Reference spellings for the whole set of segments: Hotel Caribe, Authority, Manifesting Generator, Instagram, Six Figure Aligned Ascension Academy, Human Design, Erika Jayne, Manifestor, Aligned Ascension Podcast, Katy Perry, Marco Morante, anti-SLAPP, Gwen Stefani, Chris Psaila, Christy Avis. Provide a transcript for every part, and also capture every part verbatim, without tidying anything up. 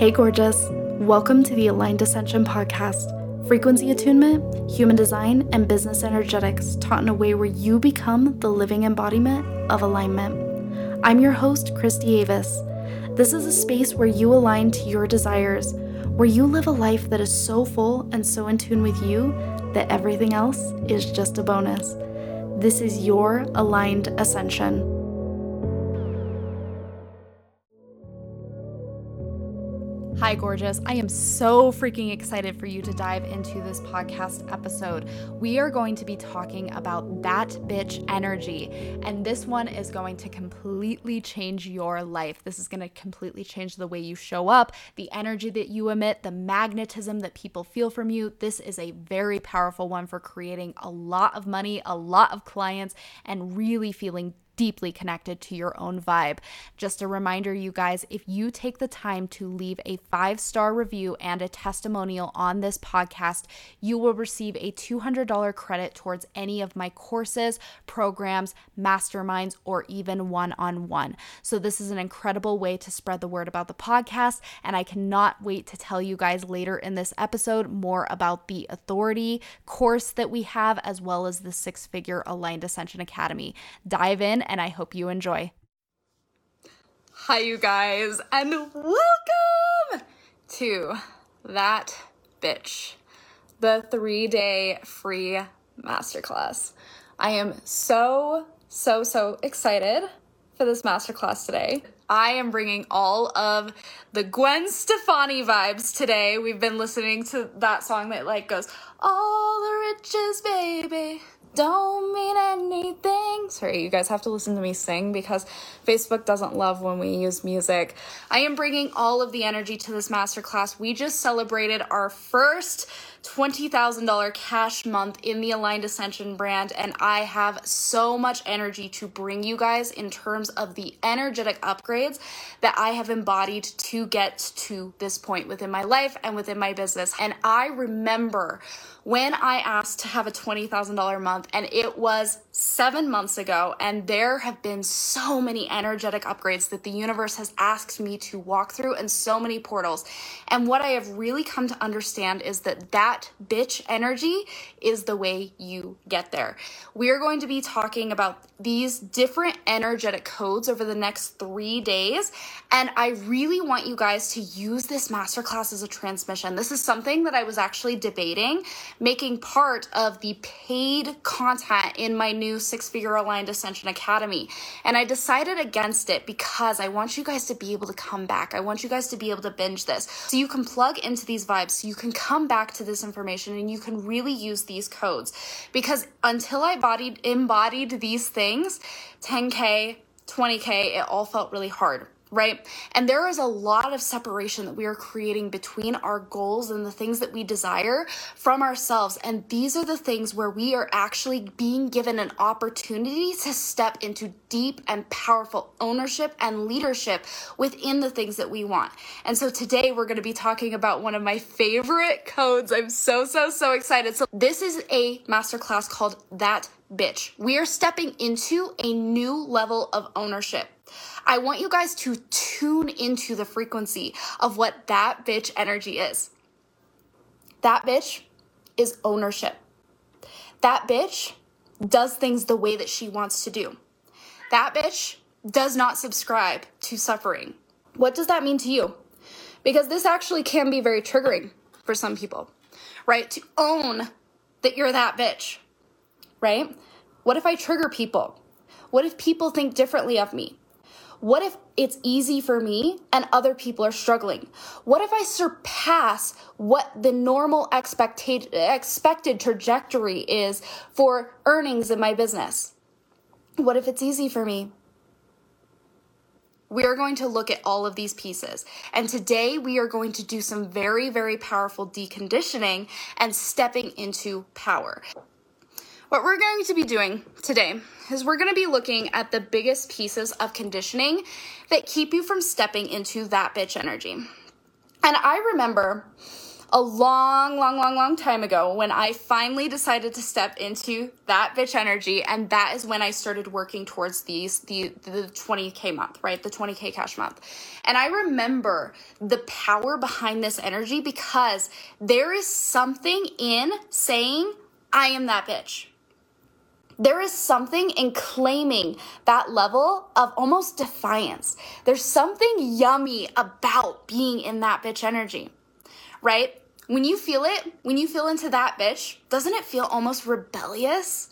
Hey gorgeous, welcome to the Aligned Ascension Podcast, frequency attunement, human design, and business energetics taught in a way where you become the living embodiment of alignment. I'm your host, Christy Avis. This is a space where you align to your desires, where you live a life that is so full and so in tune with you that everything else is just a bonus. This is your Aligned Ascension. Hi, gorgeous. I am so freaking excited for you to dive into this podcast episode. We are going to be talking about that bitch energy, and this one is going to completely change your life. This is going to completely change the way you show up, the energy that you emit, the magnetism that people feel from you. This is a very powerful one for creating a lot of money, a lot of clients, and really feeling deeply connected to your own vibe. Just a reminder, you guys, if you take the time to leave a five-star review and a testimonial on this podcast, you will receive a two hundred dollars credit towards any of my courses, programs, masterminds, or even one-on-one. So this is an incredible way to spread the word about the podcast, and I cannot wait to tell you guys later in this episode more about the Authority course that we have, as well as the Six Figure Aligned Ascension Academy. Dive in, and I hope you enjoy. Hi, you guys, and welcome to That Bitch, the three-day free masterclass. I am so, so, so excited for this masterclass today. I am bringing all of the Gwen Stefani vibes today. We've been listening to that song that like goes, all the riches, baby, don't mean anything. Sorry, you guys have to listen to me sing because Facebook doesn't love when we use music. I am bringing all of the energy to this masterclass. We just celebrated our first twenty thousand dollars cash month in the Aligned Ascension brand, and I have so much energy to bring you guys in terms of the energetic upgrades that I have embodied to get to this point within my life and within my business. And I remember when I asked to have a twenty thousand dollars month, and it was seven months ago, and there have been so many energetic upgrades that the universe has asked me to walk through and so many portals. And what I have really come to understand is that that bitch energy is the way you get there. We are going to be talking about these different energetic codes over the next three days, and I really want you guys to use this masterclass as a transmission. This is something that I was actually debating making part of the paid content in my new Six Figure Aligned Ascension Academy. And I decided against it because I want you guys to be able to come back. I want you guys to be able to binge this so you can plug into these vibes, so you can come back to this information and you can really use these codes. Because until I bodied, embodied these things, ten K, twenty K, it all felt really hard, right? And there is a lot of separation that we are creating between our goals and the things that we desire from ourselves. And these are the things where we are actually being given an opportunity to step into deep and powerful ownership and leadership within the things that we want. And so today we're going to be talking about one of my favorite codes. I'm so, so, so excited. So this is a masterclass called That Bitch. We are stepping into a new level of ownership. I want you guys to tune into the frequency of what that bitch energy is. That bitch is ownership. That bitch does things the way that she wants to do. That bitch does not subscribe to suffering. What does that mean to you? Because this actually can be very triggering for some people, right? To own that you're that bitch, right? What if I trigger people? What if people think differently of me? What if it's easy for me and other people are struggling? What if I surpass what the normal expected expected trajectory is for earnings in my business? What if it's easy for me? We are going to look at all of these pieces. And today we are going to do some very, very powerful deconditioning and stepping into power. What we're going to be doing today is we're going to be looking at the biggest pieces of conditioning that keep you from stepping into that bitch energy. And I remember a long, long, long, long time ago when I finally decided to step into that bitch energy. And that is when I started working towards these, the, the twenty K month, right? The twenty K cash month. And I remember the power behind this energy because there is something in saying, I am that bitch. There is something in claiming that level of almost defiance. There's something yummy about being in that bitch energy, right? When you feel it, when you feel into that bitch, doesn't it feel almost rebellious?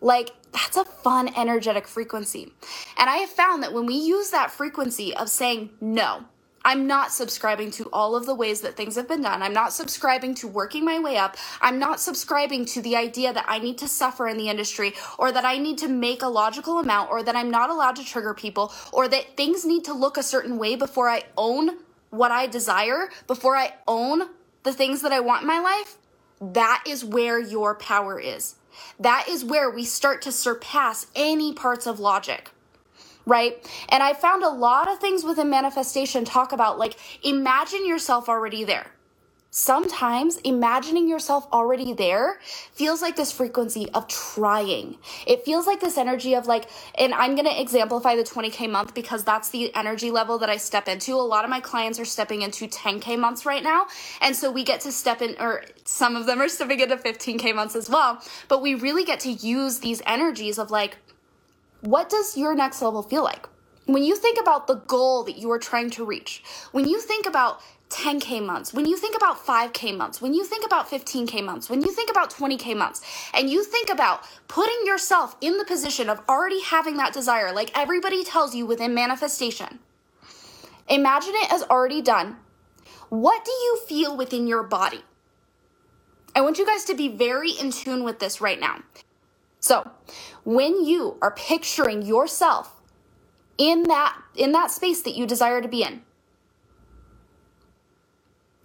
Like, that's a fun, energetic frequency. And I have found that when we use that frequency of saying, no, I'm not subscribing to all of the ways that things have been done. I'm not subscribing to working my way up. I'm not subscribing to the idea that I need to suffer in the industry or that I need to make a logical amount or that I'm not allowed to trigger people or that things need to look a certain way before I own what I desire, before I own the things that I want in my life. That is where your power is. That is where we start to surpass any parts of logic. Right? And I found a lot of things within manifestation talk about, like, imagine yourself already there. Sometimes imagining yourself already there feels like this frequency of trying. It feels like this energy of like, and I'm going to exemplify the twenty K month because that's the energy level that I step into. A lot of my clients are stepping into ten K months right now. And so we get to step in, or some of them are stepping into fifteen K months as well. But we really get to use these energies of like, what does your next level feel like? When you think about the goal that you are trying to reach, when you think about ten K months, when you think about five K months, when you think about fifteen K months, when you think about twenty K months, and you think about putting yourself in the position of already having that desire, like everybody tells you within manifestation, imagine it as already done. What do you feel within your body? I want you guys to be very in tune with this right now. So when you are picturing yourself in that, in that space that you desire to be in,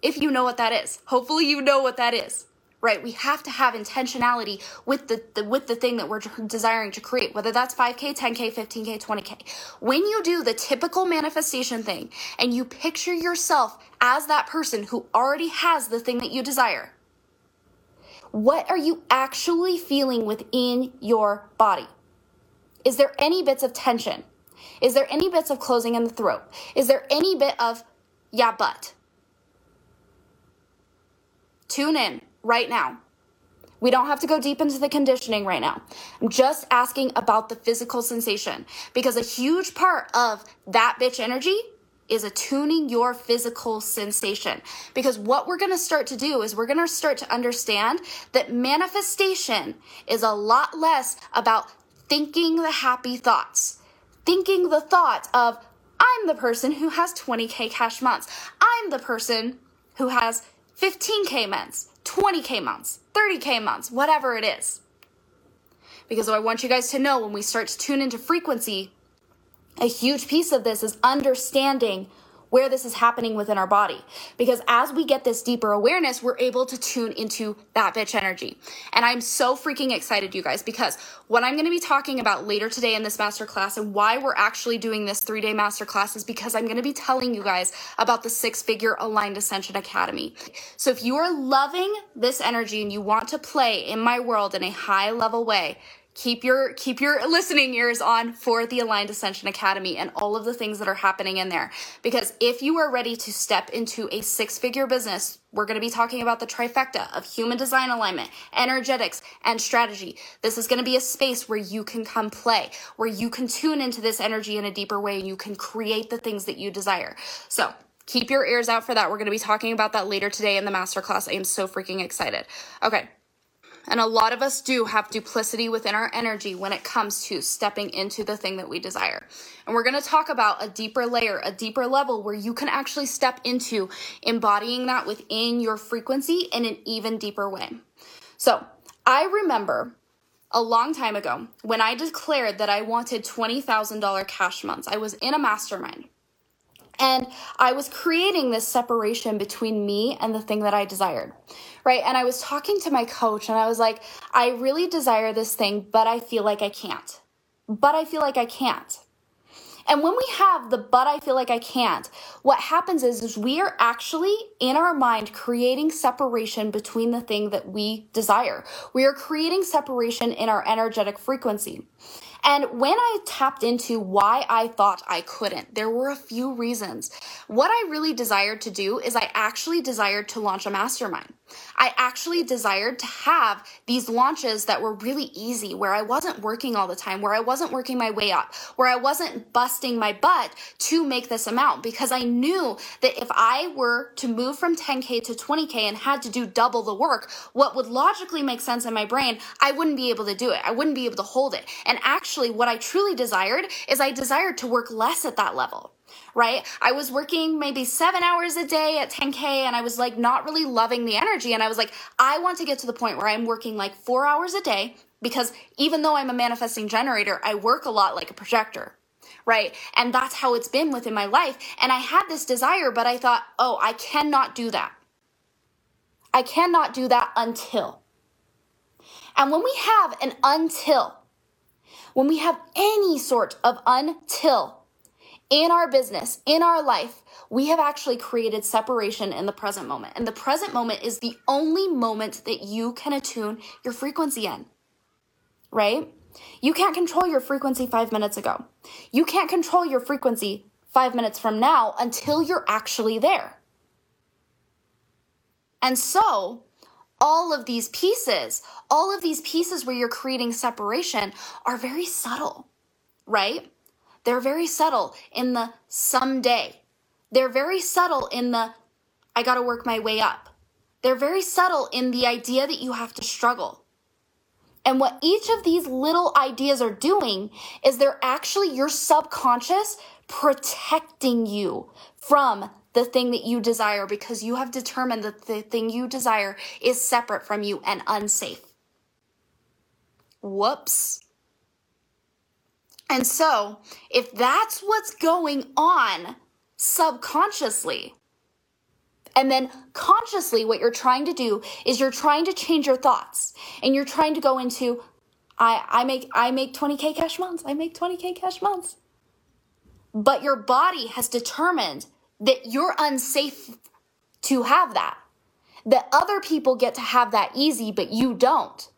if you know what that is, hopefully you know what that is, right? We have to have intentionality with the, the with the thing that we're desiring to create, whether that's five K, ten K, fifteen K, twenty K. When you do the typical manifestation thing and you picture yourself as that person who already has the thing that you desire, what are you actually feeling within your body? Is there any bits of tension? Is there any bits of closing in the throat? Is there any bit of, yeah, but? Tune in right now. We don't have to go deep into the conditioning right now. I'm just asking about the physical sensation because a huge part of that bitch energy is attuning your physical sensation. Because what we're gonna start to do is we're gonna start to understand that manifestation is a lot less about thinking the happy thoughts, thinking the thoughts of, I'm the person who has twenty K cash months. I'm the person who has fifteen K months, twenty K months, thirty K months, whatever it is. Because I want you guys to know when we start to tune into frequency, a huge piece of this is understanding where this is happening within our body. Because as we get this deeper awareness, we're able to tune into that bitch energy. And I'm so freaking excited, you guys, because what I'm going to be talking about later today in this masterclass and why we're actually doing this three-day masterclass is because I'm going to be telling you guys about the Six Figure Aligned Ascension Academy. So if you are loving this energy and you want to play in my world in a high-level way, Keep your keep your listening ears on for the Aligned Ascension Academy and all of the things that are happening in there. Because if you are ready to step into a six-figure business, we're going to be talking about the trifecta of human design alignment, energetics, and strategy. This is going to be a space where you can come play, where you can tune into this energy in a deeper way, and you can create the things that you desire. So keep your ears out for that. We're going to be talking about that later today in the masterclass. I am so freaking excited. Okay. And a lot of us do have duplicity within our energy when it comes to stepping into the thing that we desire. And we're going to talk about a deeper layer, a deeper level where you can actually step into embodying that within your frequency in an even deeper way. So I remember a long time ago when I declared that I wanted twenty thousand dollars cash months, I was in a mastermind. And I was creating this separation between me and the thing that I desired, right? And I was talking to my coach and I was like, I really desire this thing, but I feel like I can't. But I feel like I can't. And when we have the but I feel like I can't, what happens is, is we are actually in our mind creating separation between the thing that we desire. We are creating separation in our energetic frequency. And when I tapped into why I thought I couldn't, there were a few reasons. What I really desired to do is I actually desired to launch a mastermind. I actually desired to have these launches that were really easy, where I wasn't working all the time, where I wasn't working my way up, where I wasn't busting my butt to make this amount, because I knew that if I were to move from ten K to twenty K and had to do double the work, what would logically make sense in my brain, I wouldn't be able to do it. I wouldn't be able to hold it. And actually, what I truly desired is I desired to work less at that level. Right? I was working maybe seven hours a day at ten K and I was like not really loving the energy. And I was like, I want to get to the point where I'm working like four hours a day, because even though I'm a manifesting generator, I work a lot like a projector. Right? And that's how it's been within my life. And I had this desire, but I thought, oh, I cannot do that. I cannot do that until. And when we have an until, when we have any sort of until, in our business, in our life, we have actually created separation in the present moment. And the present moment is the only moment that you can attune your frequency in, right? You can't control your frequency five minutes ago. You can't control your frequency five minutes from now until you're actually there. And so all of these pieces, all of these pieces where you're creating separation are very subtle, right? They're very subtle in the someday. They're very subtle in the I got to work my way up. They're very subtle in the idea that you have to struggle. And what each of these little ideas are doing is they're actually your subconscious protecting you from the thing that you desire, because you have determined that the thing you desire is separate from you and unsafe. Whoops. And so if that's what's going on subconsciously, and then consciously what you're trying to do is you're trying to change your thoughts, and you're trying to go into, I, I make I make twenty K cash months, I make twenty K cash months. But your body has determined that you're unsafe to have that, that other people get to have that easy, but you don't.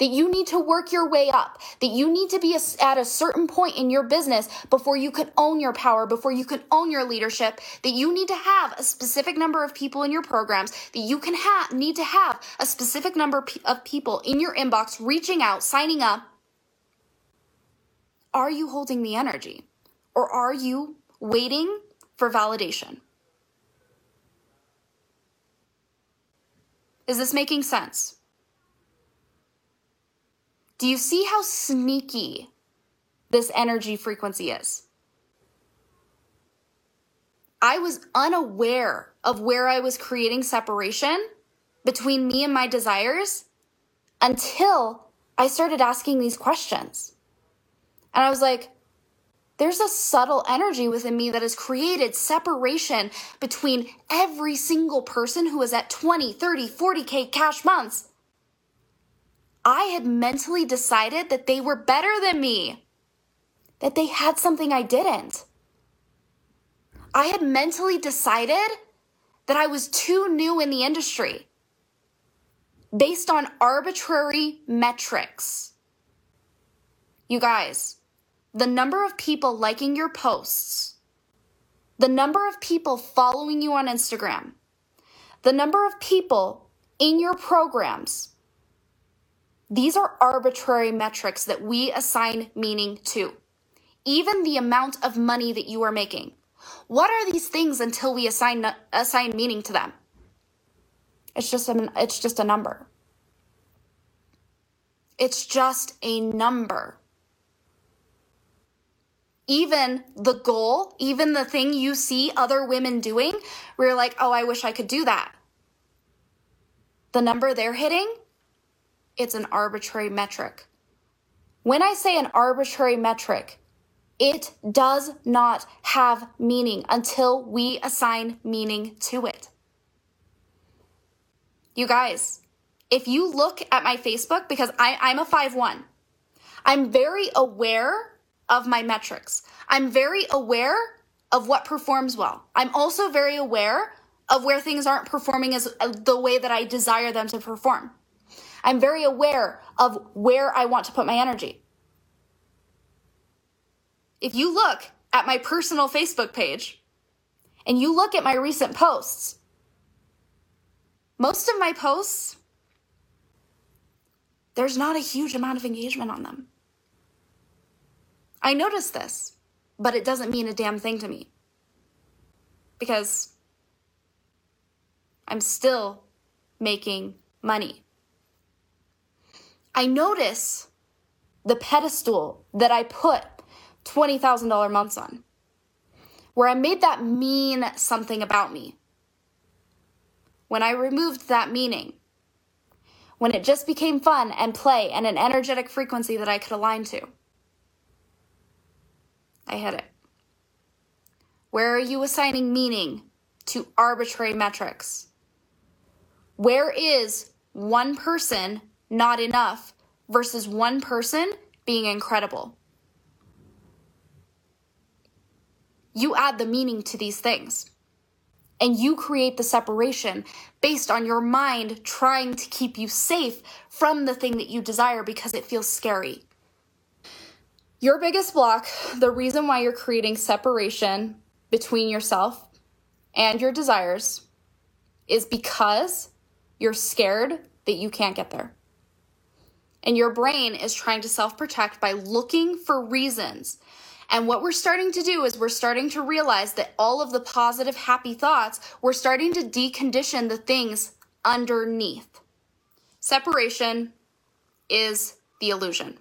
That you need to work your way up, that you need to be at a certain point in your business before you can own your power, before you can own your leadership, that you need to have a specific number of people in your programs, that you can have need to have a specific number of people in your inbox reaching out, signing up. Are you holding the energy, or are you waiting for validation? Is this making sense? Do you see how sneaky this energy frequency is? I was unaware of where I was creating separation between me and my desires until I started asking these questions. And I was like, there's a subtle energy within me that has created separation between every single person who is at twenty, thirty, forty K cash months. I had mentally decided that they were better than me, that they had something I didn't. I had mentally decided that I was too new in the industry based on arbitrary metrics. You guys, the number of people liking your posts, the number of people following you on Instagram, the number of people in your programs, these are arbitrary metrics that we assign meaning to. Even the amount of money that you are making. What are these things until we assign assign meaning to them? It's just a, it's just a number. It's just a number. Even the goal, even the thing you see other women doing, where you're like, oh, I wish I could do that. The number they're hitting? It's an arbitrary metric. When I say an arbitrary metric, it does not have meaning until we assign meaning to it. You guys, if you look at my Facebook, because I, I'm a five one, I'm very aware of my metrics. I'm very aware of what performs well. I'm also very aware of where things aren't performing as uh, the way that I desire them to perform. I'm very aware of where I want to put my energy. If you look at my personal Facebook page and you look at my recent posts, most of my posts, there's not a huge amount of engagement on them. I noticed this, but it doesn't mean a damn thing to me because I'm still making money. I notice the pedestal that I put twenty thousand dollars months on, where I made that mean something about me. When I removed that meaning, when it just became fun and play and an energetic frequency that I could align to, I hit it. Where are you assigning meaning to arbitrary metrics? Where is one person not enough versus one person being incredible? You add the meaning to these things and you create the separation based on your mind trying to keep you safe from the thing that you desire because it feels scary. Your biggest block, the reason why you're creating separation between yourself and your desires, is because you're scared that you can't get there. And your brain is trying to self-protect by looking for reasons. And what we're starting to do is we're starting to realize that all of the positive, happy thoughts, we're starting to decondition the things underneath. Separation is the illusion.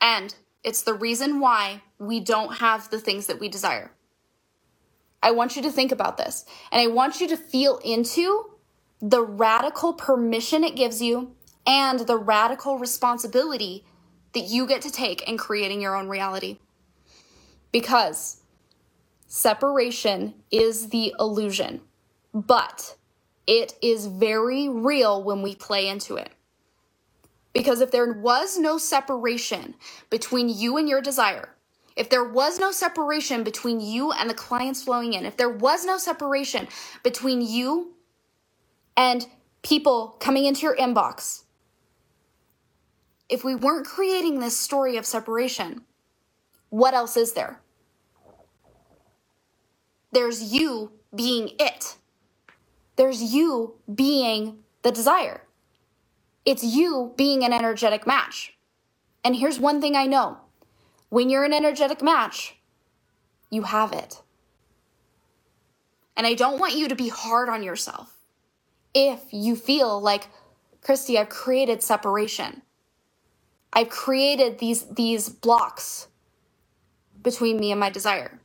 And it's the reason why we don't have the things that we desire. I want you to think about this. And I want you to feel into the radical permission it gives you and the radical responsibility that you get to take in creating your own reality. Because separation is the illusion, but it is very real when we play into it. Because if there was no separation between you and your desire, if there was no separation between you and the clients flowing in, if there was no separation between you and people coming into your inbox, if we weren't creating this story of separation, what else is there? There's you being it. There's you being the desire. It's you being an energetic match. And here's one thing I know. When you're an energetic match, you have it. And I don't want you to be hard on yourself. If you feel like, Christy, I've created separation. I've created these, these blocks between me and my desire.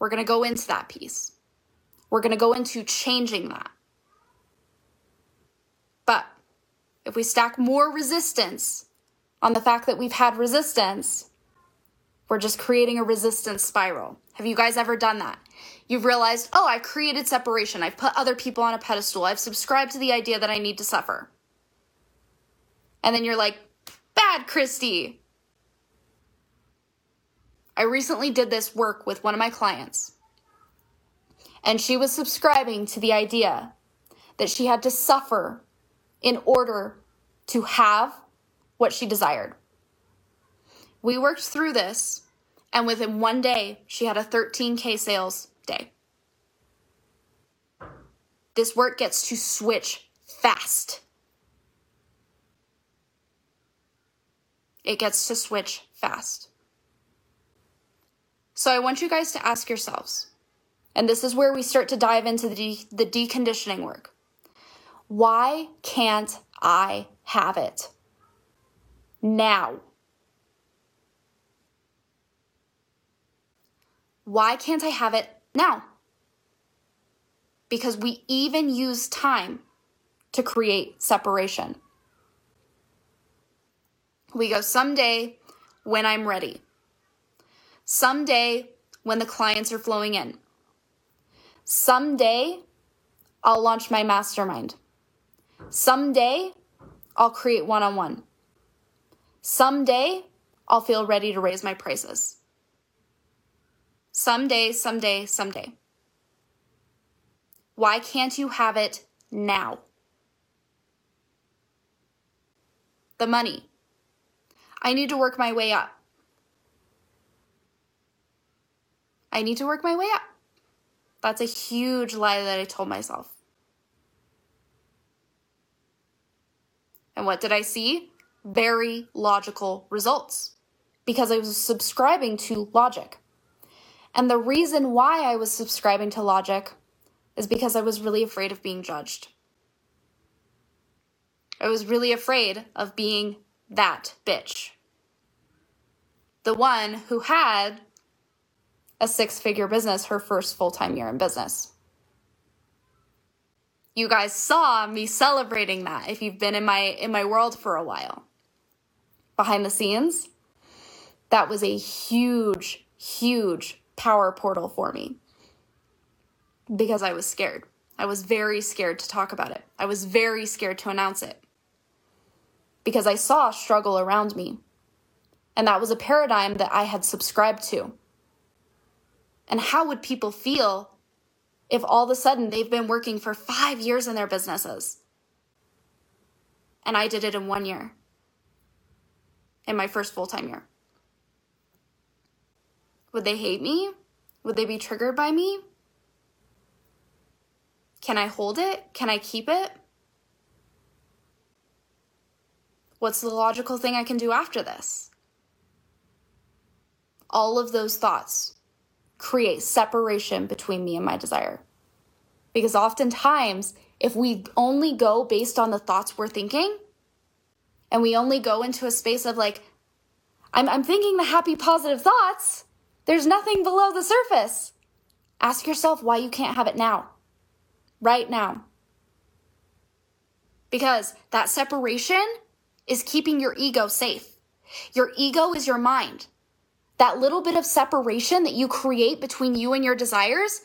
We're going to go into that piece. We're going to go into changing that. But if we stack more resistance on the fact that we've had resistance, we're just creating a resistance spiral. Have you guys ever done that? You've realized, oh, I've created separation. I've put other people on a pedestal. I've subscribed to the idea that I need to suffer. And then you're like, bad, Christy. I recently did this work with one of my clients. And she was subscribing to the idea that she had to suffer in order to have what she desired. We worked through this. And within one day, she had a thirteen K sales day. This work gets to switch fast. It gets to switch fast. So I want you guys to ask yourselves, and this is where we start to dive into the, de- the deconditioning work. Why can't I have it now? Why can't I have it now? Because we even use time to create separation. We go, someday when I'm ready. Someday when the clients are flowing in. Someday I'll launch my mastermind. Someday I'll create one-on-one. Someday I'll feel ready to raise my prices. Someday, someday, someday. Why can't you have it now? The money. I need to work my way up. I need to work my way up. That's a huge lie that I told myself. And what did I see? Very logical results, because I was subscribing to logic. And the reason why I was subscribing to logic is because I was really afraid of being judged. I was really afraid of being that bitch. The one who had a six-figure business her first full-time year in business. You guys saw me celebrating that if you've been in my in my world for a while. Behind the scenes, that was a huge, huge power portal for me. Because I was scared. I was very scared to talk about it. I was very scared to announce it. Because I saw struggle around me. And that was a paradigm that I had subscribed to. And how would people feel if all of a sudden they've been working for five years in their businesses? And I did it in one year. In my first full-time year. Would they hate me? Would they be triggered by me? Can I hold it? Can I keep it? What's the logical thing I can do after this? All of those thoughts create separation between me and my desire. Because oftentimes, if we only go based on the thoughts we're thinking, and we only go into a space of like, I'm, I'm thinking the happy, positive thoughts, there's nothing below the surface. Ask yourself why you can't have it now. Right now. Because that separation is keeping your ego safe. Your ego is your mind. That little bit of separation that you create between you and your desires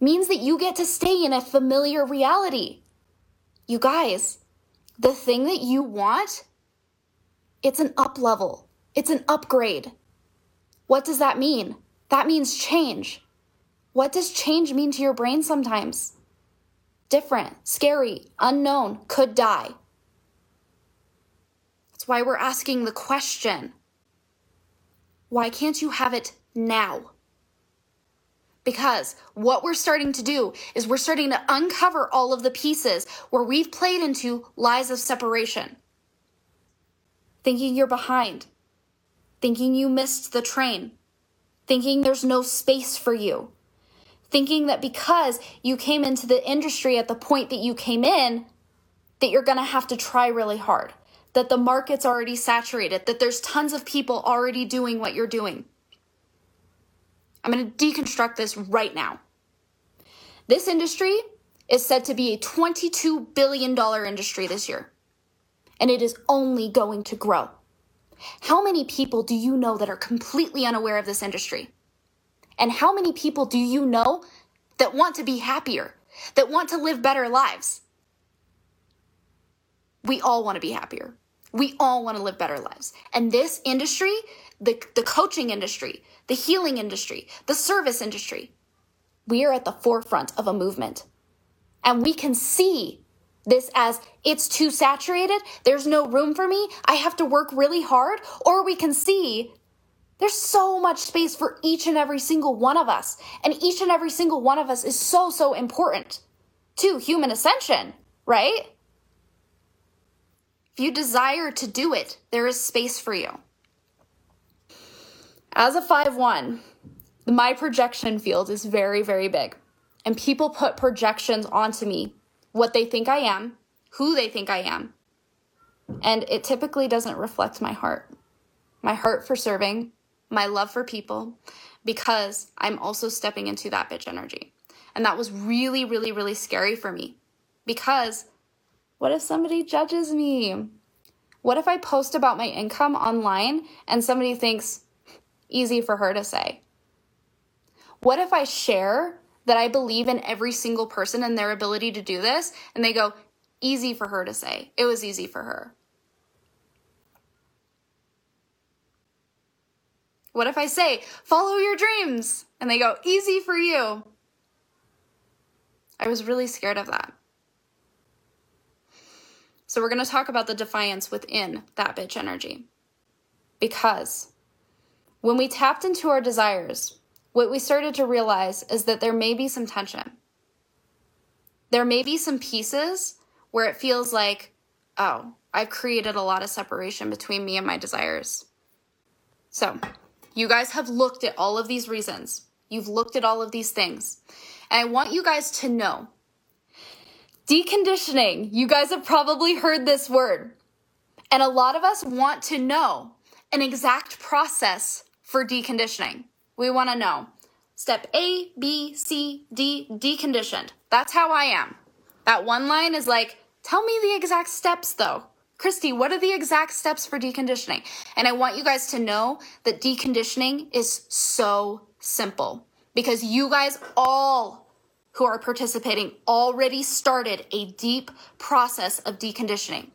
means that you get to stay in a familiar reality. You guys, the thing that you want, it's an up level. It's an upgrade. What does that mean? That means change. What does change mean to your brain sometimes? Different, scary, unknown, could die. That's why we're asking the question, why can't you have it now? Because what we're starting to do is we're starting to uncover all of the pieces where we've played into lies of separation. Thinking you're behind. Thinking you missed the train. Thinking there's no space for you. Thinking that because you came into the industry at the point that you came in, that you're going to have to try really hard, that the market's already saturated, that there's tons of people already doing what you're doing. I'm going to deconstruct this right now. This industry is said to be a twenty-two billion dollars industry this year, and it is only going to grow. How many people do you know that are completely unaware of this industry? And how many people do you know that want to be happier, that want to live better lives? We all want to be happier. We all want to live better lives. And this industry, the, the coaching industry, the healing industry, the service industry, we are at the forefront of a movement. And we can see this as it's too saturated, there's no room for me, I have to work really hard, or we can see there's so much space for each and every single one of us. And each and every single one of us is so, so important to human ascension, right? If you desire to do it, there is space for you. As a five one, my projection field is very, very big. And people put projections onto me, what they think I am, who they think I am. And it typically doesn't reflect my heart. My heart for serving, my love for people, because I'm also stepping into that bitch energy. And that was really, really, really scary for me, because what if somebody judges me? What if I post about my income online and somebody thinks, easy for her to say? What if I share that I believe in every single person and their ability to do this, and they go, easy for her to say, it was easy for her? What if I say, follow your dreams? And they go, easy for you. I was really scared of that. So we're going to talk about the defiance within that bitch energy. Because when we tapped into our desires, what we started to realize is that there may be some tension. There may be some pieces where it feels like, oh, I've created a lot of separation between me and my desires. So you guys have looked at all of these reasons. You've looked at all of these things. And I want you guys to know, deconditioning, you guys have probably heard this word. And a lot of us want to know an exact process for deconditioning. We want to know step A, B, C, D, deconditioned. That's how I am. That one line is like, tell me the exact steps though. Christy, what are the exact steps for deconditioning? And I want you guys to know that deconditioning is so simple because you guys all who are participating already started a deep process of deconditioning.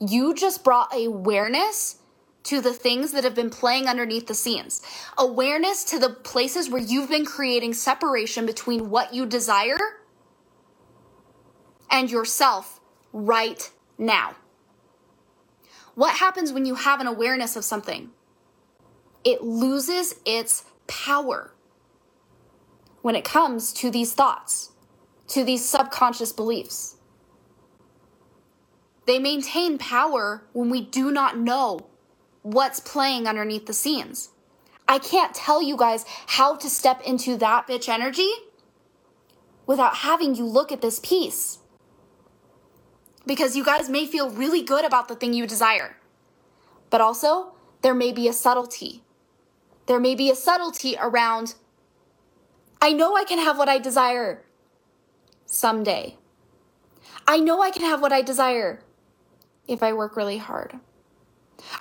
You just brought awareness to the things that have been playing underneath the scenes. Awareness to the places where you've been creating separation between what you desire and yourself right now. What happens when you have an awareness of something? It loses its power when it comes to these thoughts, to these subconscious beliefs. They maintain power when we do not know what's playing underneath the scenes. I can't tell you guys how to step into that bitch energy without having you look at this piece. Because you guys may feel really good about the thing you desire. But also, there may be a subtlety. There may be a subtlety around, I know I can have what I desire someday. I know I can have what I desire if I work really hard.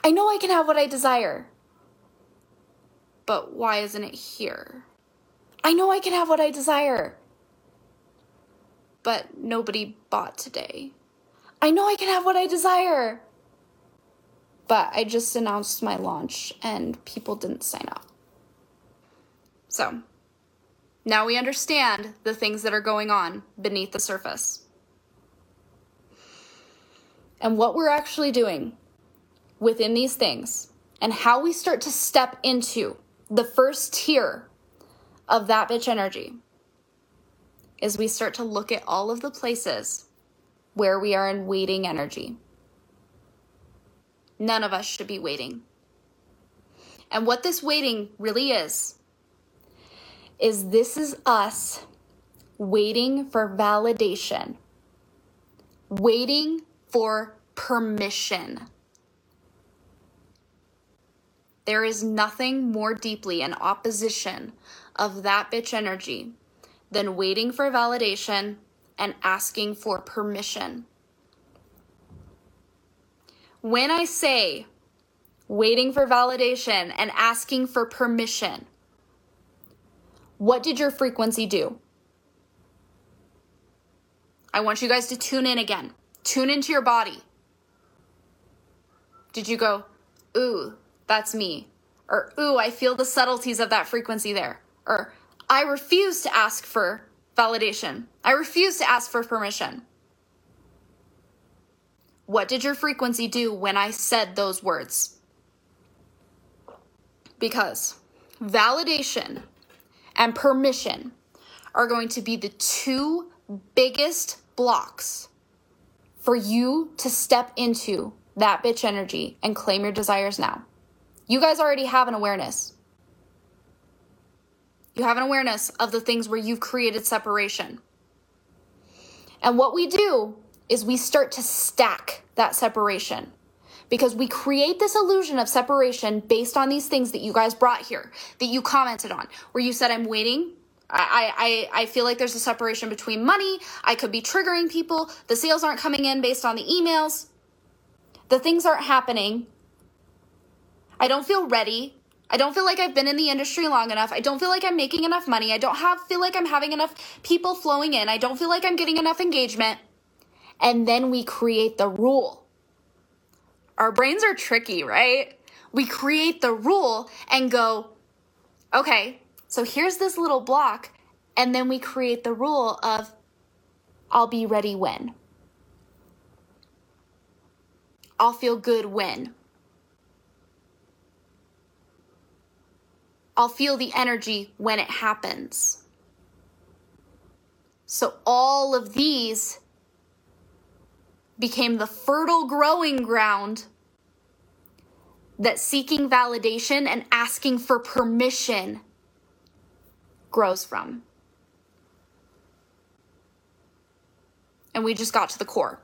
I know I can have what I desire, but why isn't it here? I know I can have what I desire, but nobody bought today. I know I can have what I desire, but I just announced my launch and people didn't sign up. So now we understand the things that are going on beneath the surface. And what we're actually doing within these things and how we start to step into the first tier of that bitch energy is we start to look at all of the places where we are in waiting energy. None of us should be waiting. And what this waiting really is, is this is us waiting for validation, waiting for permission. There is nothing more deeply in opposition of that bitch energy than waiting for validation and asking for permission. When I say waiting for validation and asking for permission, what did your frequency do? I want you guys to tune in again. Tune into your body. Did you go, ooh, that's me? Or, ooh, I feel the subtleties of that frequency there. Or, I refuse to ask for validation. I refuse to ask for permission. What did your frequency do when I said those words? Because validation and permission are going to be the two biggest blocks for you to step into that bitch energy and claim your desires now. You guys already have an awareness. You have an awareness of the things where you've created separation. And what we do is we start to stack that separation because we create this illusion of separation based on these things that you guys brought here, that you commented on, where you said, I'm waiting. I, I, I feel like there's a separation between money. I could be triggering people. The sales aren't coming in based on the emails. The things aren't happening. I don't feel ready. I don't feel like I've been in the industry long enough. I don't feel like I'm making enough money. I don't have feel like I'm having enough people flowing in. I don't feel like I'm getting enough engagement. And then we create the rule. Our brains are tricky, right? we create the rule and go, okay, so here's this little block. And then we create the rule of, I'll be ready when. I'll feel good when. I'll feel the energy when it happens. So all of these became the fertile growing ground that seeking validation and asking for permission grows from. And we just got to the core.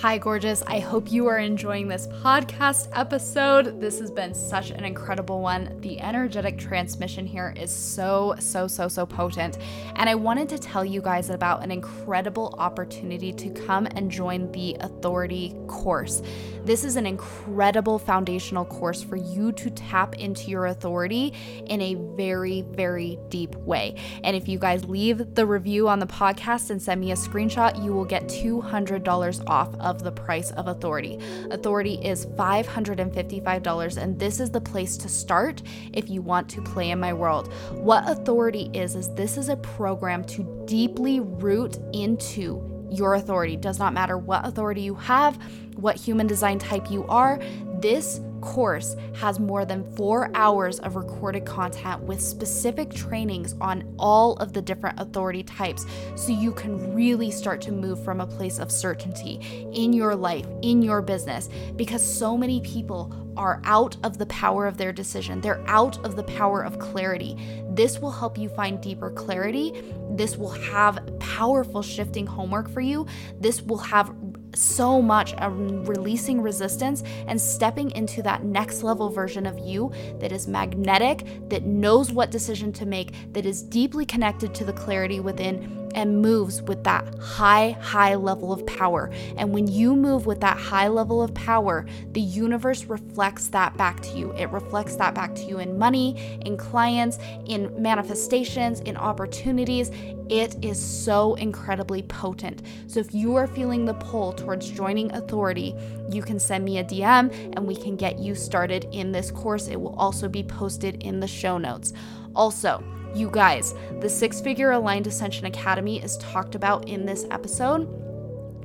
Hi, gorgeous. I hope you are enjoying this podcast episode. This has been such an incredible one. The energetic transmission here is so, so, so, so potent. And I wanted to tell you guys about an incredible opportunity to come and join the Authority course. This is an incredible foundational course for you to tap into your authority in a very, very deep way. And if you guys leave the review on the podcast and send me a screenshot, you will get two hundred dollars off of the price of Authority. Authority is five hundred fifty-five dollars, and this is the place to start if you want to play in my world. What Authority is, is this is a program to deeply root into your authority. Does not matter what authority you have, what human design type you are, this course has more than four hours of recorded content with specific trainings on all of the different authority types, so you can really start to move from a place of certainty in your life, in your business, because so many people are out of the power of their decision. They're out of the power of clarity. This will help you find deeper clarity. This will have powerful shifting homework for you. This will have so much of releasing resistance and stepping into that next level version of you that is magnetic, that knows what decision to make, that is deeply connected to the clarity within and moves with that high, high level of power. And when you move with that high level of power, the universe reflects that back to you. It reflects that back to you in money, in clients, in manifestations, in opportunities. It is so incredibly potent. So if you are feeling the pull towards joining Authority, you can send me a D M and we can get you started in this course. It will also be posted in the show notes. Also, you guys, the Six Figure Aligned Ascension Academy is talked about in this episode.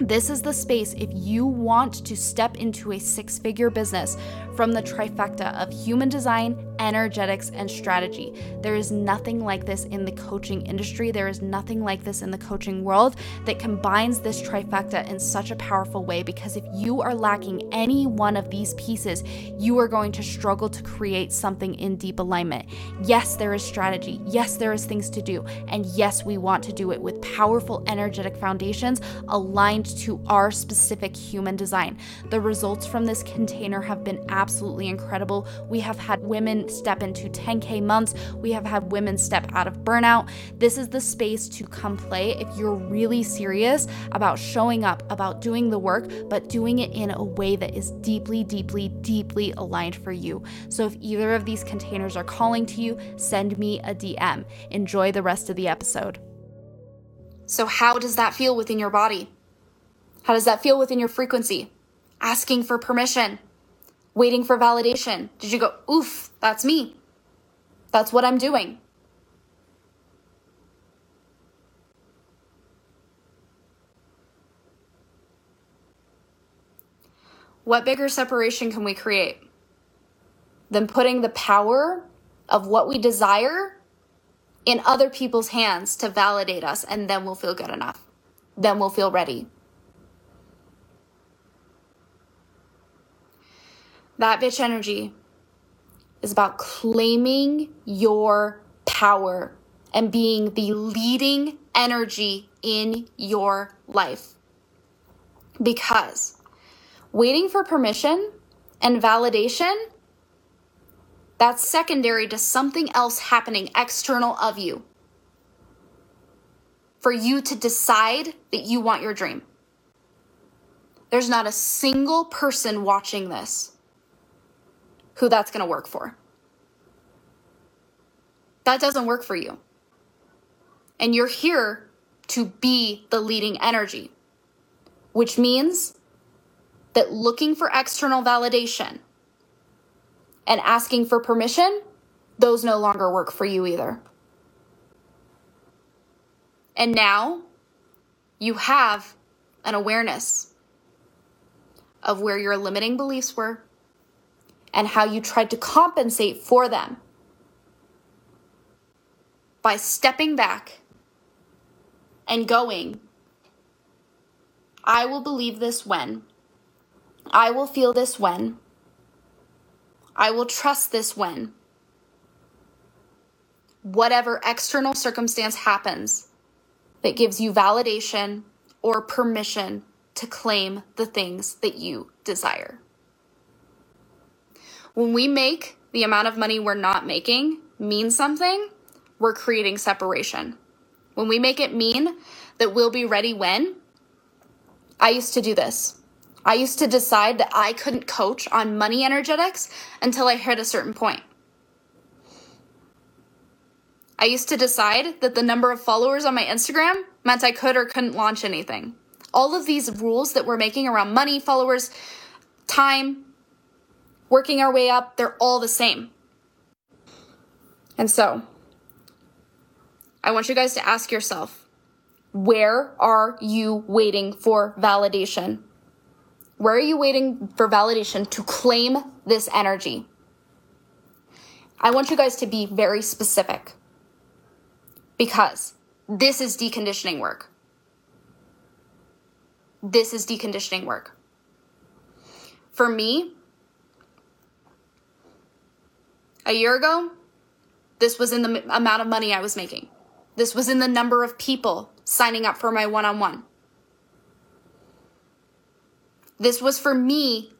This is the space if you want to step into a six-figure business from the trifecta of human design, energetics, and strategy. There is nothing like this in the coaching industry. There is nothing like this in the coaching world that combines this trifecta in such a powerful way, because if you are lacking any one of these pieces, you are going to struggle to create something in deep alignment. Yes, there is strategy. Yes, there is things to do. And yes, we want to do it with powerful energetic foundations aligned to our specific human design. The results from this container have been absolutely incredible. We have had women step into ten K months. We have had women step out of burnout. This is the space to come play if you're really serious about showing up, about doing the work, but doing it in a way that is deeply, deeply, deeply aligned for you. So if either of these containers are calling to you, send me a D M. Enjoy the rest of the episode. So how does that feel within your body? How does that feel within your frequency? Asking for permission, waiting for validation. Did you go, oof, that's me. That's what I'm doing. What bigger separation can we create than putting the power of what we desire in other people's hands to validate us, and then we'll feel good enough. Then we'll feel ready. That bitch energy is about claiming your power and being the leading energy in your life. Because waiting for permission and validation, that's secondary to something else happening external of you for you to decide that you want your dream. There's not a single person watching this who that's going to work for. That doesn't work for you. And you're here to be the leading energy, which means that looking for external validation and asking for permission, those no longer work for you either. And now you have an awareness of where your limiting beliefs were and how you tried to compensate for them by stepping back and going, I will believe this when, I will feel this when, I will trust this when, whatever external circumstance happens that gives you validation or permission to claim the things that you desire. When we make the amount of money we're not making mean something, we're creating separation. When we make it mean that we'll be ready when, I used to do this. I used to decide that I couldn't coach on money energetics until I hit a certain point. I used to decide that the number of followers on my Instagram meant I could or couldn't launch anything. All of these rules that we're making around money, followers, time, working our way up, they're all the same. And so, I want you guys to ask yourself, where are you waiting for validation? Where are you waiting for validation to claim this energy? I want you guys to be very specific because this is deconditioning work. This is deconditioning work. For me, a year ago, this was in the amount of money I was making. This was in the number of people signing up for my one-on-one. This was for me,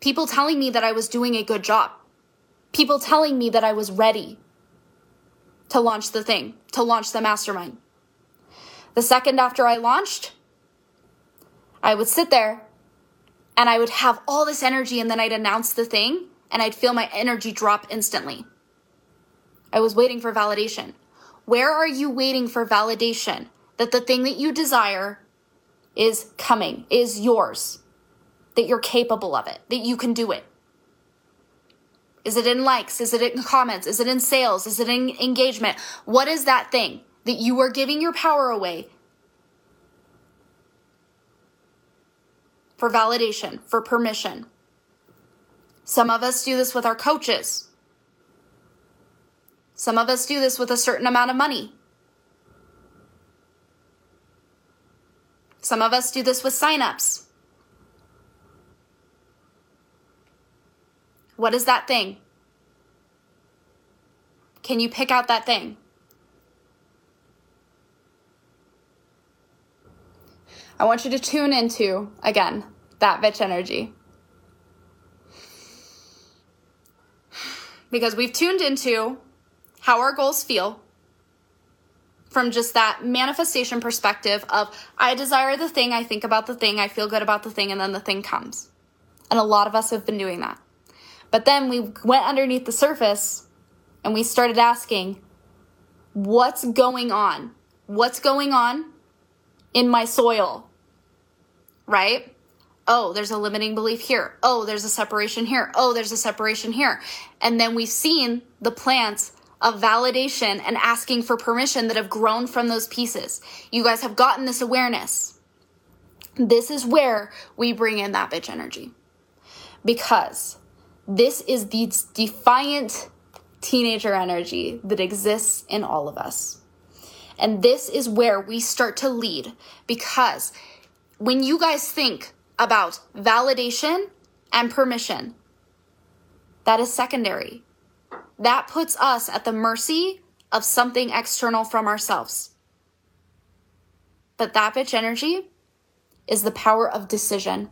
people telling me that I was doing a good job. People telling me that I was ready to launch the thing, to launch the mastermind. The second after I launched, I would sit there and I would have all this energy and then I'd announce the thing and I'd feel my energy drop instantly. I was waiting for validation. Where are you waiting for validation that the thing that you desire is coming, is yours, that you're capable of it, that you can do it? Is it in likes? Is it in comments? Is it in sales? Is it in engagement? What is that thing that you are giving your power away for validation, for permission? Some of us do this with our coaches. Some of us do this with a certain amount of money. Some of us do this with signups. What is that thing? Can you pick out that thing? I want you to tune into, again, that bitch energy. Because we've tuned into how our goals feel from just that manifestation perspective of I desire the thing, I think about the thing, I feel good about the thing, and then the thing comes. And a lot of us have been doing that. But then we went underneath the surface and we started asking, what's going on? What's going on in my soil, right? Oh, there's a limiting belief here. Oh, there's a separation here. Oh, there's a separation here. And then we've seen the plants of validation and asking for permission that have grown from those pieces. You guys have gotten this awareness. This is where we bring in that bitch energy because this is the defiant teenager energy that exists in all of us. And this is where we start to lead because when you guys think about validation and permission, that is secondary. That puts us at the mercy of something external from ourselves. But that bitch energy is the power of decision.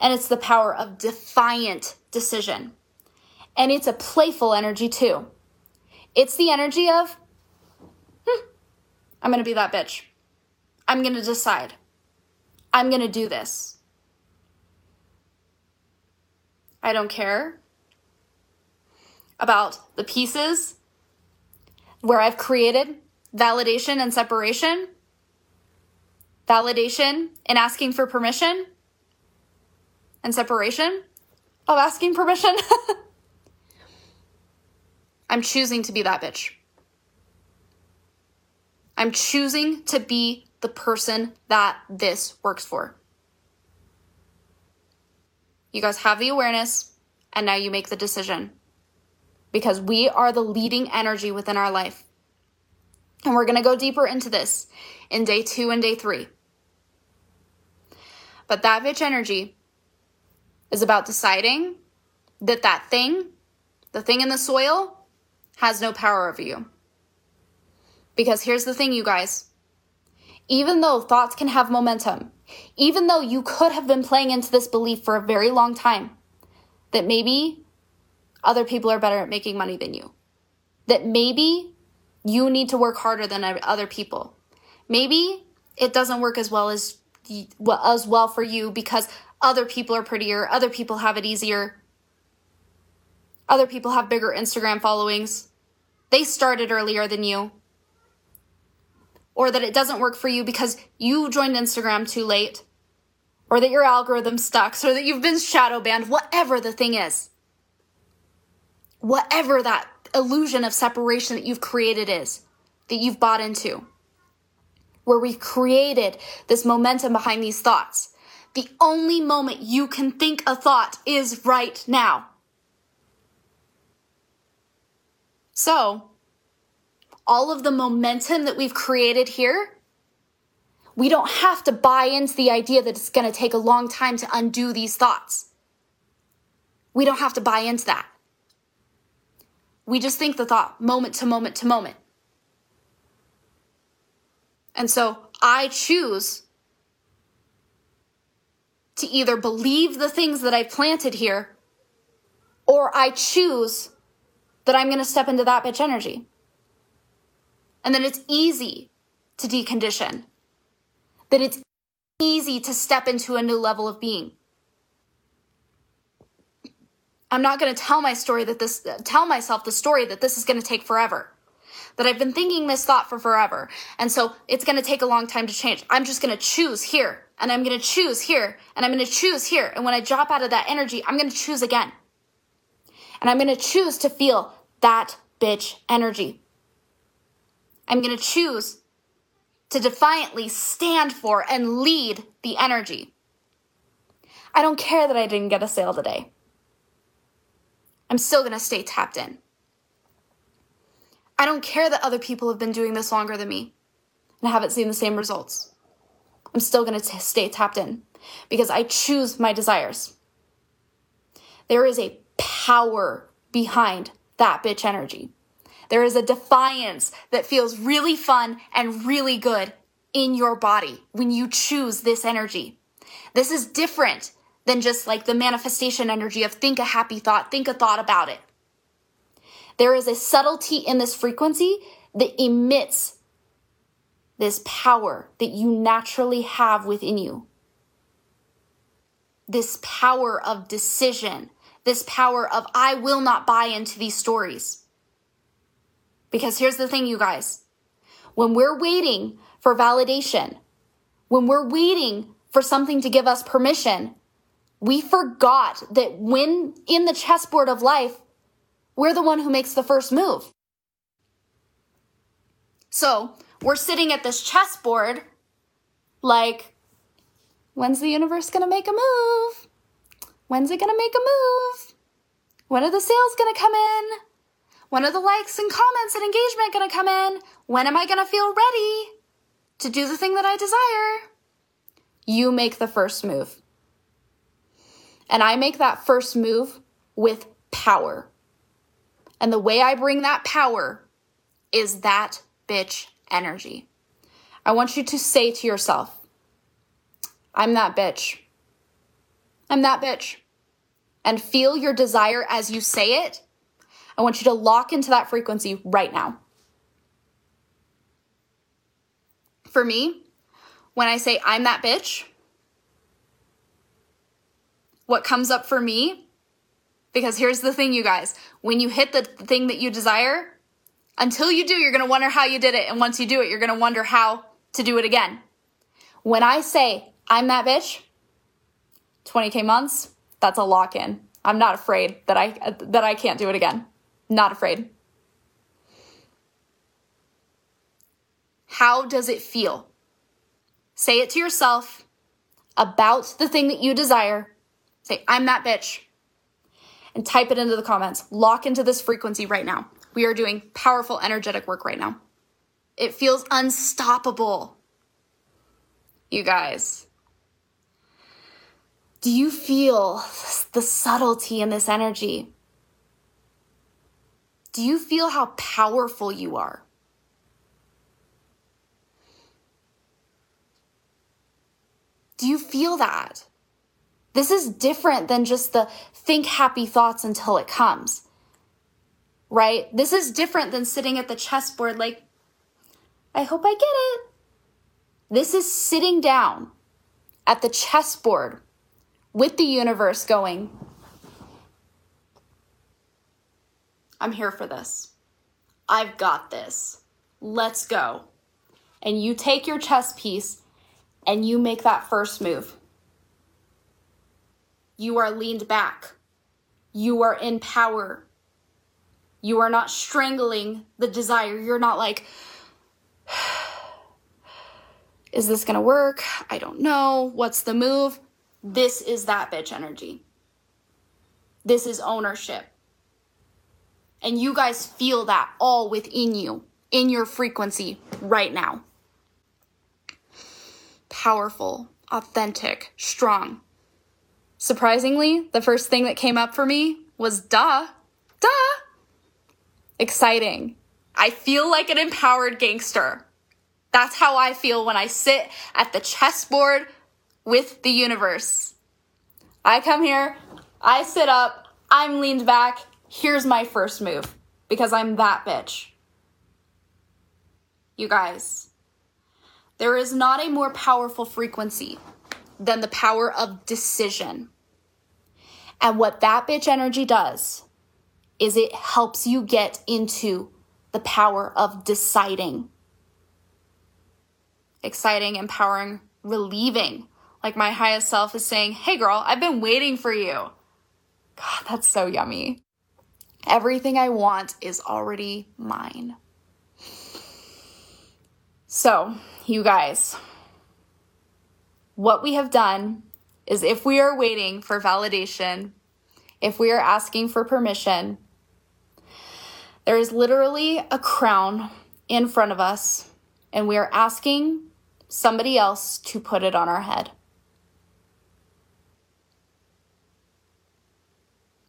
And it's the power of defiant decision. And it's a playful energy too. It's the energy of, hmm, I'm going to be that bitch. I'm going to decide. I'm going to do this. I don't care about the pieces where I've created validation and separation, validation and asking for permission, and separation of asking permission. I'm choosing to be that bitch. I'm choosing to be the person that this works for. You guys have the awareness, and now you make the decision. Because we are the leading energy within our life. And we're going to go deeper into this in day two and day three. But that bitch energy is about deciding that that thing, the thing in the soil, has no power over you. Because here's the thing, you guys. Even though thoughts can have momentum, even though you could have been playing into this belief for a very long time, that maybe other people are better at making money than you, that maybe you need to work harder than other people, maybe it doesn't work as well as as well for you because other people are prettier, other people have it easier, other people have bigger Instagram followings, they started earlier than you. Or that it doesn't work for you because you joined Instagram too late, or that your algorithm sucks, or that you've been shadow banned, whatever the thing is. Whatever that illusion of separation that you've created is, that you've bought into, where we've created this momentum behind these thoughts. The only moment you can think a thought is right now. So, all of the momentum that we've created here, we don't have to buy into the idea that it's going to take a long time to undo these thoughts. We don't have to buy into that. We just think the thought moment to moment to moment. And so I choose to either believe the things that I planted here, or I choose that I'm going to step into that bitch energy. And that it's easy to decondition. That it's easy to step into a new level of being. I'm not going to tell my story that this, tell myself the story that this is going to take forever. That I've been thinking this thought for forever. And so it's going to take a long time to change. I'm just going to choose here. And I'm going to choose here. And I'm going to choose here. And when I drop out of that energy, I'm going to choose again. And I'm going to choose to feel that bitch energy. I'm going to choose to defiantly stand for and lead the energy. I don't care that I didn't get a sale today. I'm still going to stay tapped in. I don't care that other people have been doing this longer than me and I haven't seen the same results. I'm still going to stay tapped in because I choose my desires. There is a power behind that bitch energy. There is a defiance that feels really fun and really good in your body when you choose this energy. This is different than just like the manifestation energy of think a happy thought, think a thought about it. There is a subtlety in this frequency that emits this power that you naturally have within you. This power of decision, this power of I will not buy into these stories. Because here's the thing, you guys. When we're waiting for validation, when we're waiting for something to give us permission, we forgot that when in the chessboard of life, we're the one who makes the first move. So we're sitting at this chessboard like, when's the universe going to make a move? When's it going to make a move? When are the sales going to come in? When are the likes and comments and engagement going to come in? When am I going to feel ready to do the thing that I desire? You make the first move. And I make that first move with power. And the way I bring that power is that bitch energy. I want you to say to yourself, I'm that bitch. I'm that bitch. And feel your desire as you say it. I want you to lock into that frequency right now. For me, when I say I'm that bitch, what comes up for me, because here's the thing, you guys, when you hit the thing that you desire, until you do, you're going to wonder how you did it. And once you do it, you're going to wonder how to do it again. When I say I'm that bitch, twenty K months, that's a lock in. I'm not afraid that I that I can't do it again. Not afraid. How does it feel? Say it to yourself about the thing that you desire. Say, I'm that bitch. And type it into the comments. Lock into this frequency right now. We are doing powerful energetic work right now. It feels unstoppable. You guys, do you feel the subtlety in this energy? Do you feel how powerful you are? Do you feel that? This is different than just the think happy thoughts until it comes, right? This is different than sitting at the chessboard like, I hope I get it. This is sitting down at the chessboard with the universe going, I'm here for this. I've got this. Let's go. And you take your chess piece and you make that first move. You are leaned back. You are in power. You are not strangling the desire. You're not like, is this going to work? I don't know. What's the move? This is that bitch energy. This is ownership. And you guys feel that all within you, in your frequency right now. Powerful, authentic, strong. Surprisingly, the first thing that came up for me was duh, duh. Exciting. I feel like an empowered gangster. That's how I feel when I sit at the chessboard with the universe. I come here, I sit up, I'm leaned back. Here's my first move because I'm that bitch. You guys, there is not a more powerful frequency than the power of decision. And what that bitch energy does is it helps you get into the power of deciding. Exciting, empowering, relieving. Like my highest self is saying, hey girl, I've been waiting for you. God, that's so yummy. Everything I want is already mine. So, you guys, what we have done is if we are waiting for validation, if we are asking for permission, there is literally a crown in front of us, and we are asking somebody else to put it on our head.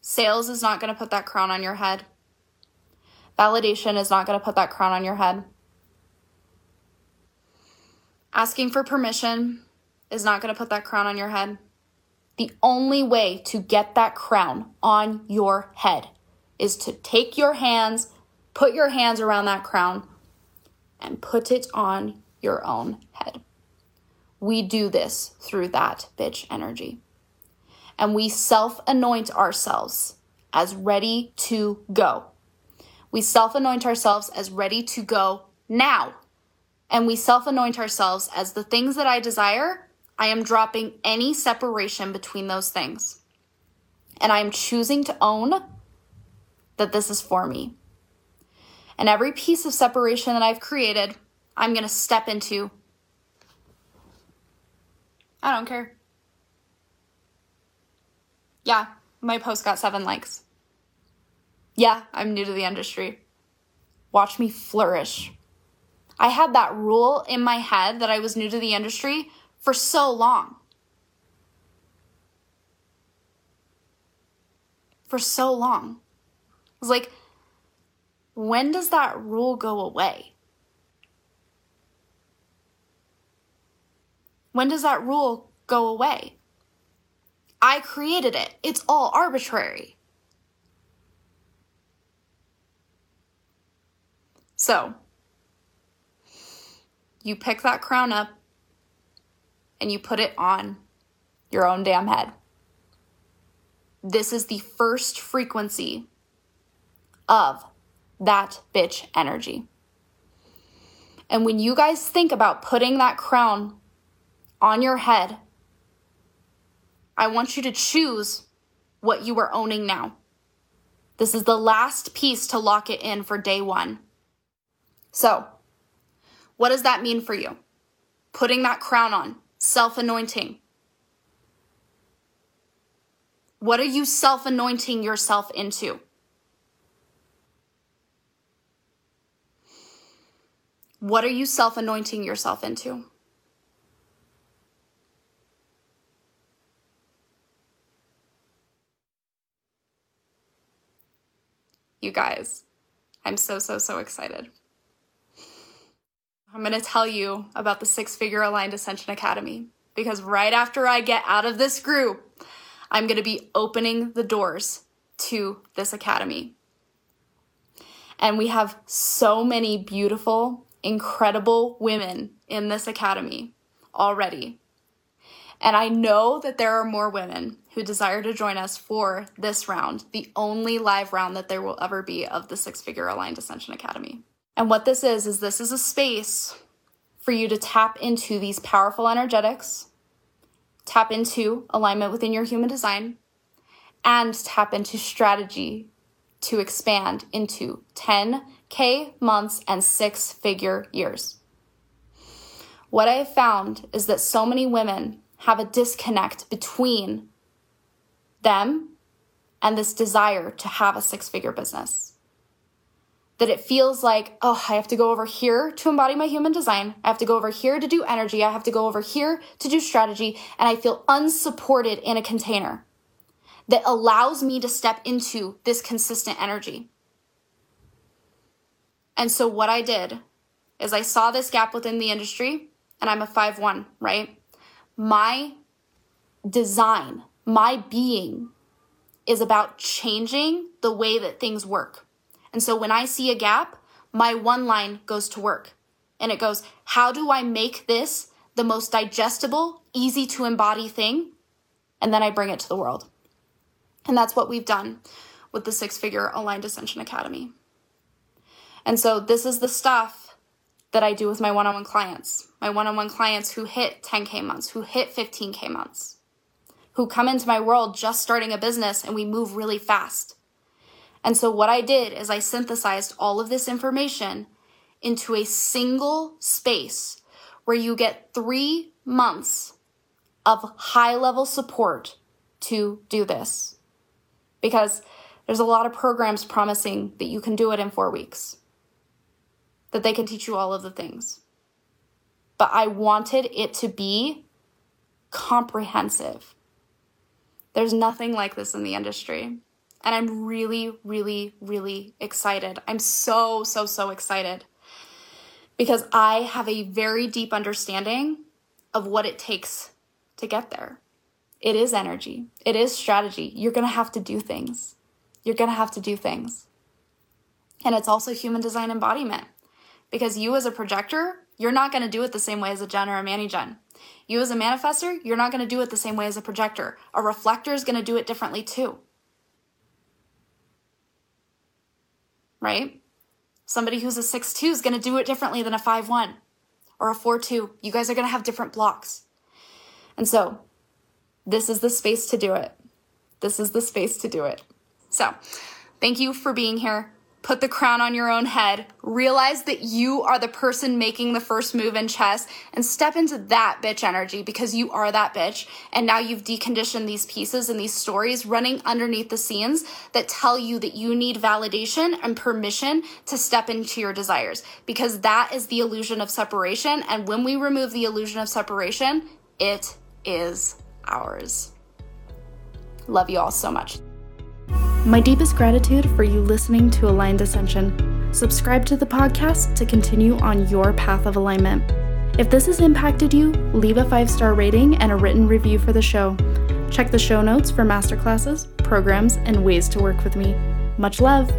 Sales is not going to put that crown on your head. Validation is not going to put that crown on your head. Asking for permission is not going to put that crown on your head. The only way to get that crown on your head is to take your hands, put your hands around that crown, and put it on your own head. We do this through that bitch energy. And we self-anoint ourselves as ready to go. We self-anoint ourselves as ready to go now. And we self-anoint ourselves as the things that I desire, I am dropping any separation between those things. And I am choosing to own that this is for me. And every piece of separation that I've created, I'm going to step into. I don't care. Yeah, my post got seven likes. Yeah, I'm new to the industry. Watch me flourish. I had that rule in my head that I was new to the industry for so long. For so long. I was like, when does that rule go away? When does that rule go away? I created it. It's all arbitrary. So, you pick that crown up and you put it on your own damn head. This is the first frequency of that bitch energy. And when you guys think about putting that crown on your head, I want you to choose what you are owning now. This is the last piece to lock it in for day one. So, What does that mean for you? Putting that crown on, self-anointing. What are you self-anointing yourself into? What are you self-anointing yourself into? You guys, I'm so, so, so excited. I'm going to tell you about the Six Figure Aligned Ascension Academy, because right after I get out of this group, I'm going to be opening the doors to this academy. And we have so many beautiful, incredible women in this academy already. And I know that there are more women who desire to join us for this round, the only live round that there will ever be of the Six Figure Aligned Ascension Academy. And what this is, is this is a space for you to tap into these powerful energetics, tap into alignment within your human design, and tap into strategy to expand into ten K months and six-figure years. What I found is that so many women have a disconnect between them and this desire to have a six-figure business. That it feels like, oh, I have to go over here to embody my human design. I have to go over here to do energy. I have to go over here to do strategy. And I feel unsupported in a container that allows me to step into this consistent energy. And so what I did is I saw this gap within the industry, and I'm a five one, right? My design, my being is about changing the way that things work. And so when I see a gap, my one line goes to work. And it goes, how do I make this the most digestible, easy to embody thing? And then I bring it to the world. And that's what we've done with the Six Figure Aligned Ascension Academy. And so this is the stuff that I do with my one-on-one clients. My one-on-one clients who hit ten K months, who hit fifteen K months, who come into my world just starting a business, and we move really fast. And so what I did is I synthesized all of this information into a single space where you get three months of high-level support to do this. Because there's a lot of programs promising that you can do it in four weeks, that they can teach you all of the things. But I wanted it to be comprehensive. There's nothing like this in the industry. And I'm really, really, really excited. I'm so, so, so excited because I have a very deep understanding of what it takes to get there. It is energy. It is strategy. You're going to have to do things. You're going to have to do things. And it's also human design embodiment, because you as a projector, you're not going to do it the same way as a gen or a mani-gen. You as a manifestor, you're not going to do it the same way as a projector. A reflector is going to do it differently too. Right? Somebody who's a six two is going to do it differently than a five one or a four two. You guys are going to have different blocks. And so this is the space to do it. This is the space to do it. So thank you for being here. Put the crown on your own head. Realize that you are the person making the first move in chess, and step into that bitch energy, because you are that bitch. And now you've deconditioned these pieces and these stories running underneath the scenes that tell you that you need validation and permission to step into your desires, because that is the illusion of separation. And when we remove the illusion of separation, it is ours. Love you all so much. My deepest gratitude for you listening to Aligned Ascension. Subscribe to the podcast to continue on your path of alignment. If this has impacted you, leave a five-star rating and a written review for the show. Check the show notes for masterclasses, programs, and ways to work with me. Much love!